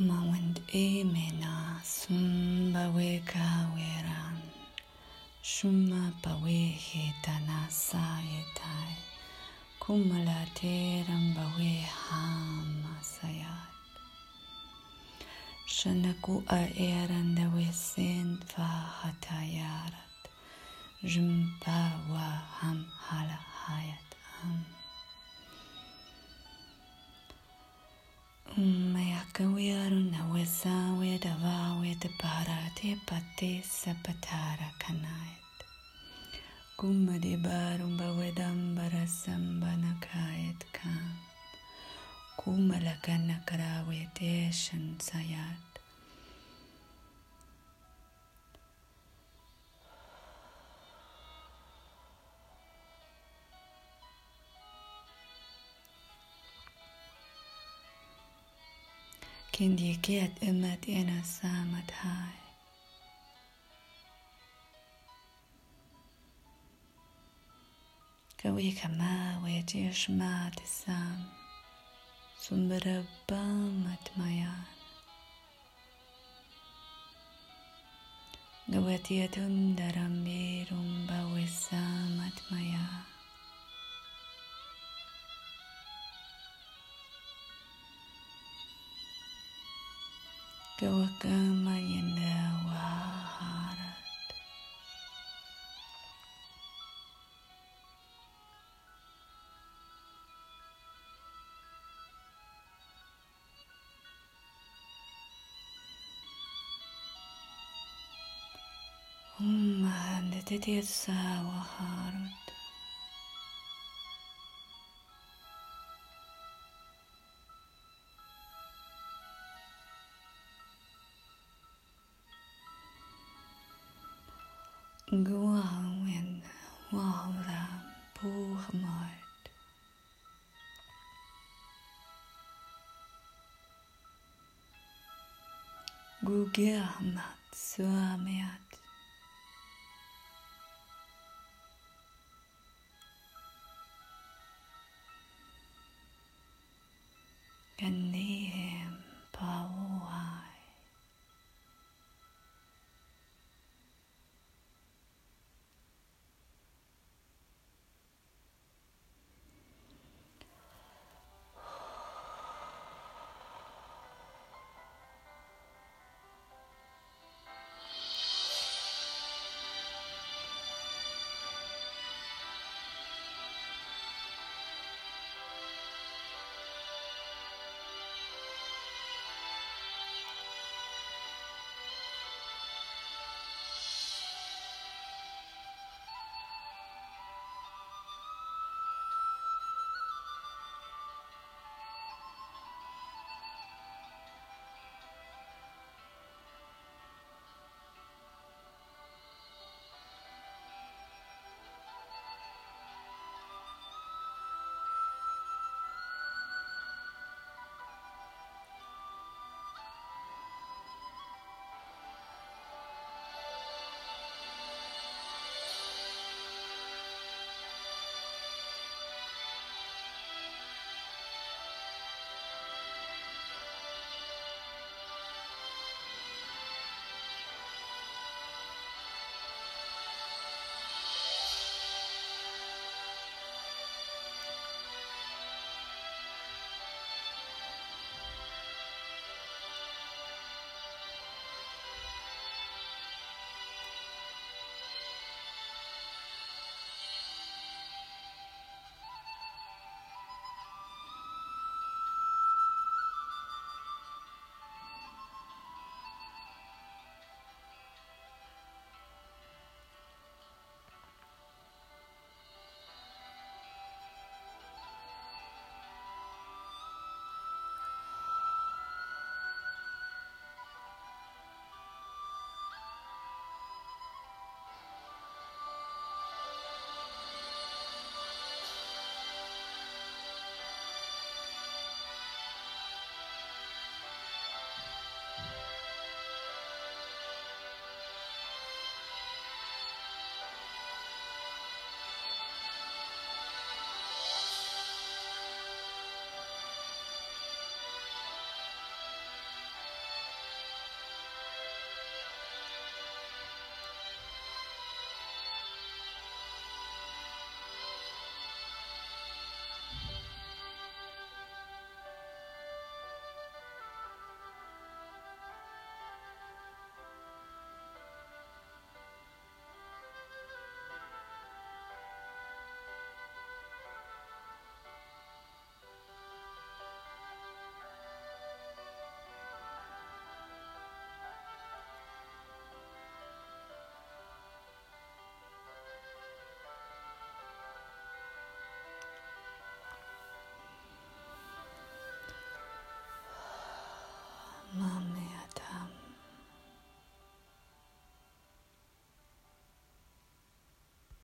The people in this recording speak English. Mawand emena sumba weka weran shumma pawehe tanasa etai kumala teram bawe hama sayat shanaku a eran da we sent va hatayarat jumpa wa ham hala hayat am Mayakawiruna wesa wedawa wedapara te pate sapatara kanait. Kumadibarumba wedambara sambana kayat kan. Kumalakanakara wedeshan sayat. Kind je keert immer in a samat hai. Kawika ma wet ishmat sam. Sumbara bamat mayan. Gawatia tundaram birum bawe samat mayan. Gawakama yenda waharat Umma tetietsa waharat Guang en wahra puhmart Gugyamat swamiat Gandihe